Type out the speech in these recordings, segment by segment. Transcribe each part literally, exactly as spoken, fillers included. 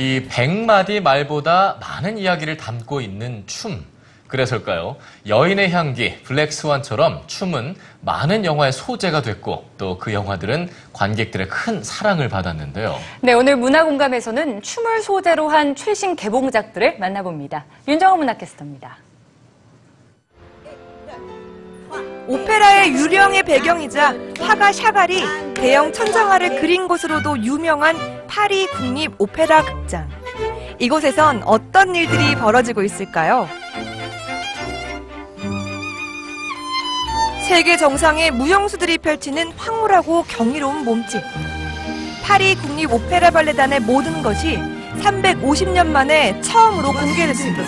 이 백마디 말보다 많은 이야기를 담고 있는 춤. 그래서일까요? 여인의 향기, 블랙스완처럼 춤은 많은 영화의 소재가 됐고 또 그 영화들은 관객들의 큰 사랑을 받았는데요. 네, 오늘 문화공감에서는 춤을 소재로 한 최신 개봉작들을 만나봅니다. 윤정호 문화캐스터입니다. 오페라의 유령의 배경이자 화가 샤갈이 대형 천장화를 그린 것으로도 유명한 파리 국립 오페라 극장. 이곳에선 어떤 일들이 벌어지고 있을까요? 세계 정상의 무용수들이 펼치는 황홀하고 경이로운 몸짓. 파리 국립 오페라 발레단의 모든 것이 삼백오십 년 만에 처음으로 공개됐습니다.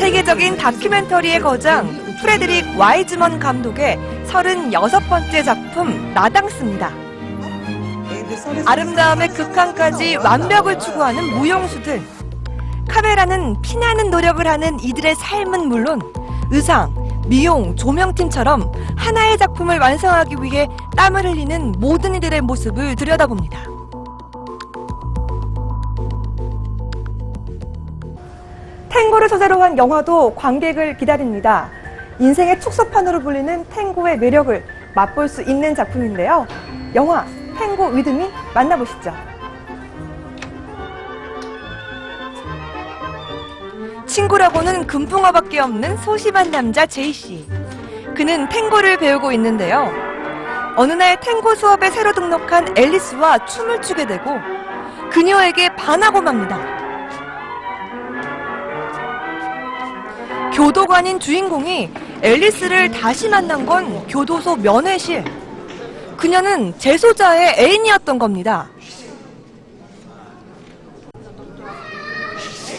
세계적인 다큐멘터리의 거장 프레드릭 와이즈먼 감독의 서른여섯 번째 작품 나당스입니다. 아름다움의 극한까지 완벽을 추구하는 무용수들. 카메라는 피나는 노력을 하는 이들의 삶은 물론 의상, 미용, 조명팀처럼 하나의 작품을 완성하기 위해 땀을 흘리는 모든 이들의 모습을 들여다봅니다. 탱고를 소재로 한 영화도 관객을 기다립니다. 인생의 축소판으로 불리는 탱고의 매력을 맛볼 수 있는 작품인데요. 영화 탱고 위드미 만나보시죠. 친구라고는 금붕어밖에 없는 소심한 남자 제이씨. 그는 탱고를 배우고 있는데요. 어느 날 탱고 수업에 새로 등록한 앨리스와 춤을 추게 되고 그녀에게 반하고 맙니다. 교도관인 주인공이 앨리스를 다시 만난 건 교도소 면회실. 그녀는 재소자의 애인이었던 겁니다.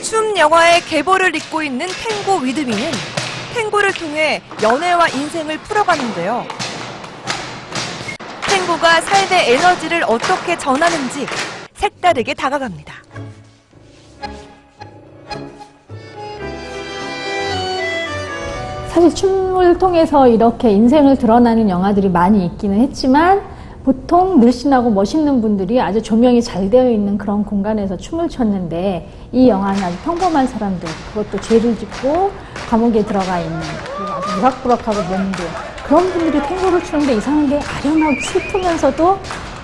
춤 영화의 계보를 잇고 있는 탱고 위드미는 탱고를 통해 연애와 인생을 풀어가는데요. 탱고가 삶의 에너지를 어떻게 전하는지 색다르게 다가갑니다. 사실 춤을 통해서 이렇게 인생을 드러나는 영화들이 많이 있기는 했지만 보통 늘씬하고 멋있는 분들이 아주 조명이 잘 되어 있는 그런 공간에서 춤을 췄는데 이 영화는 아주 평범한 사람들, 그것도 죄를 짓고 감옥에 들어가 있는, 그리고 아주 무럭무럭하고 몸도 그런 분들이 탱고를 추는데 이상한 게 아련하고 슬프면서도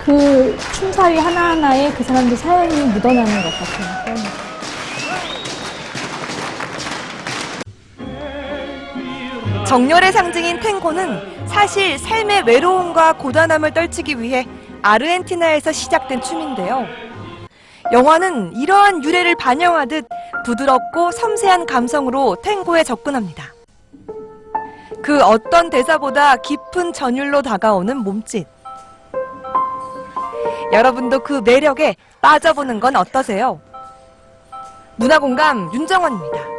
그 춤사위 하나하나에 그 사람들 사연이 묻어나는 것 같아요. 정열의 상징인 탱고는 사실 삶의 외로움과 고단함을 떨치기 위해 아르헨티나에서 시작된 춤인데요. 영화는 이러한 유래를 반영하듯 부드럽고 섬세한 감성으로 탱고에 접근합니다. 그 어떤 대사보다 깊은 전율로 다가오는 몸짓. 여러분도 그 매력에 빠져보는 건 어떠세요? 문화공감 윤정원입니다.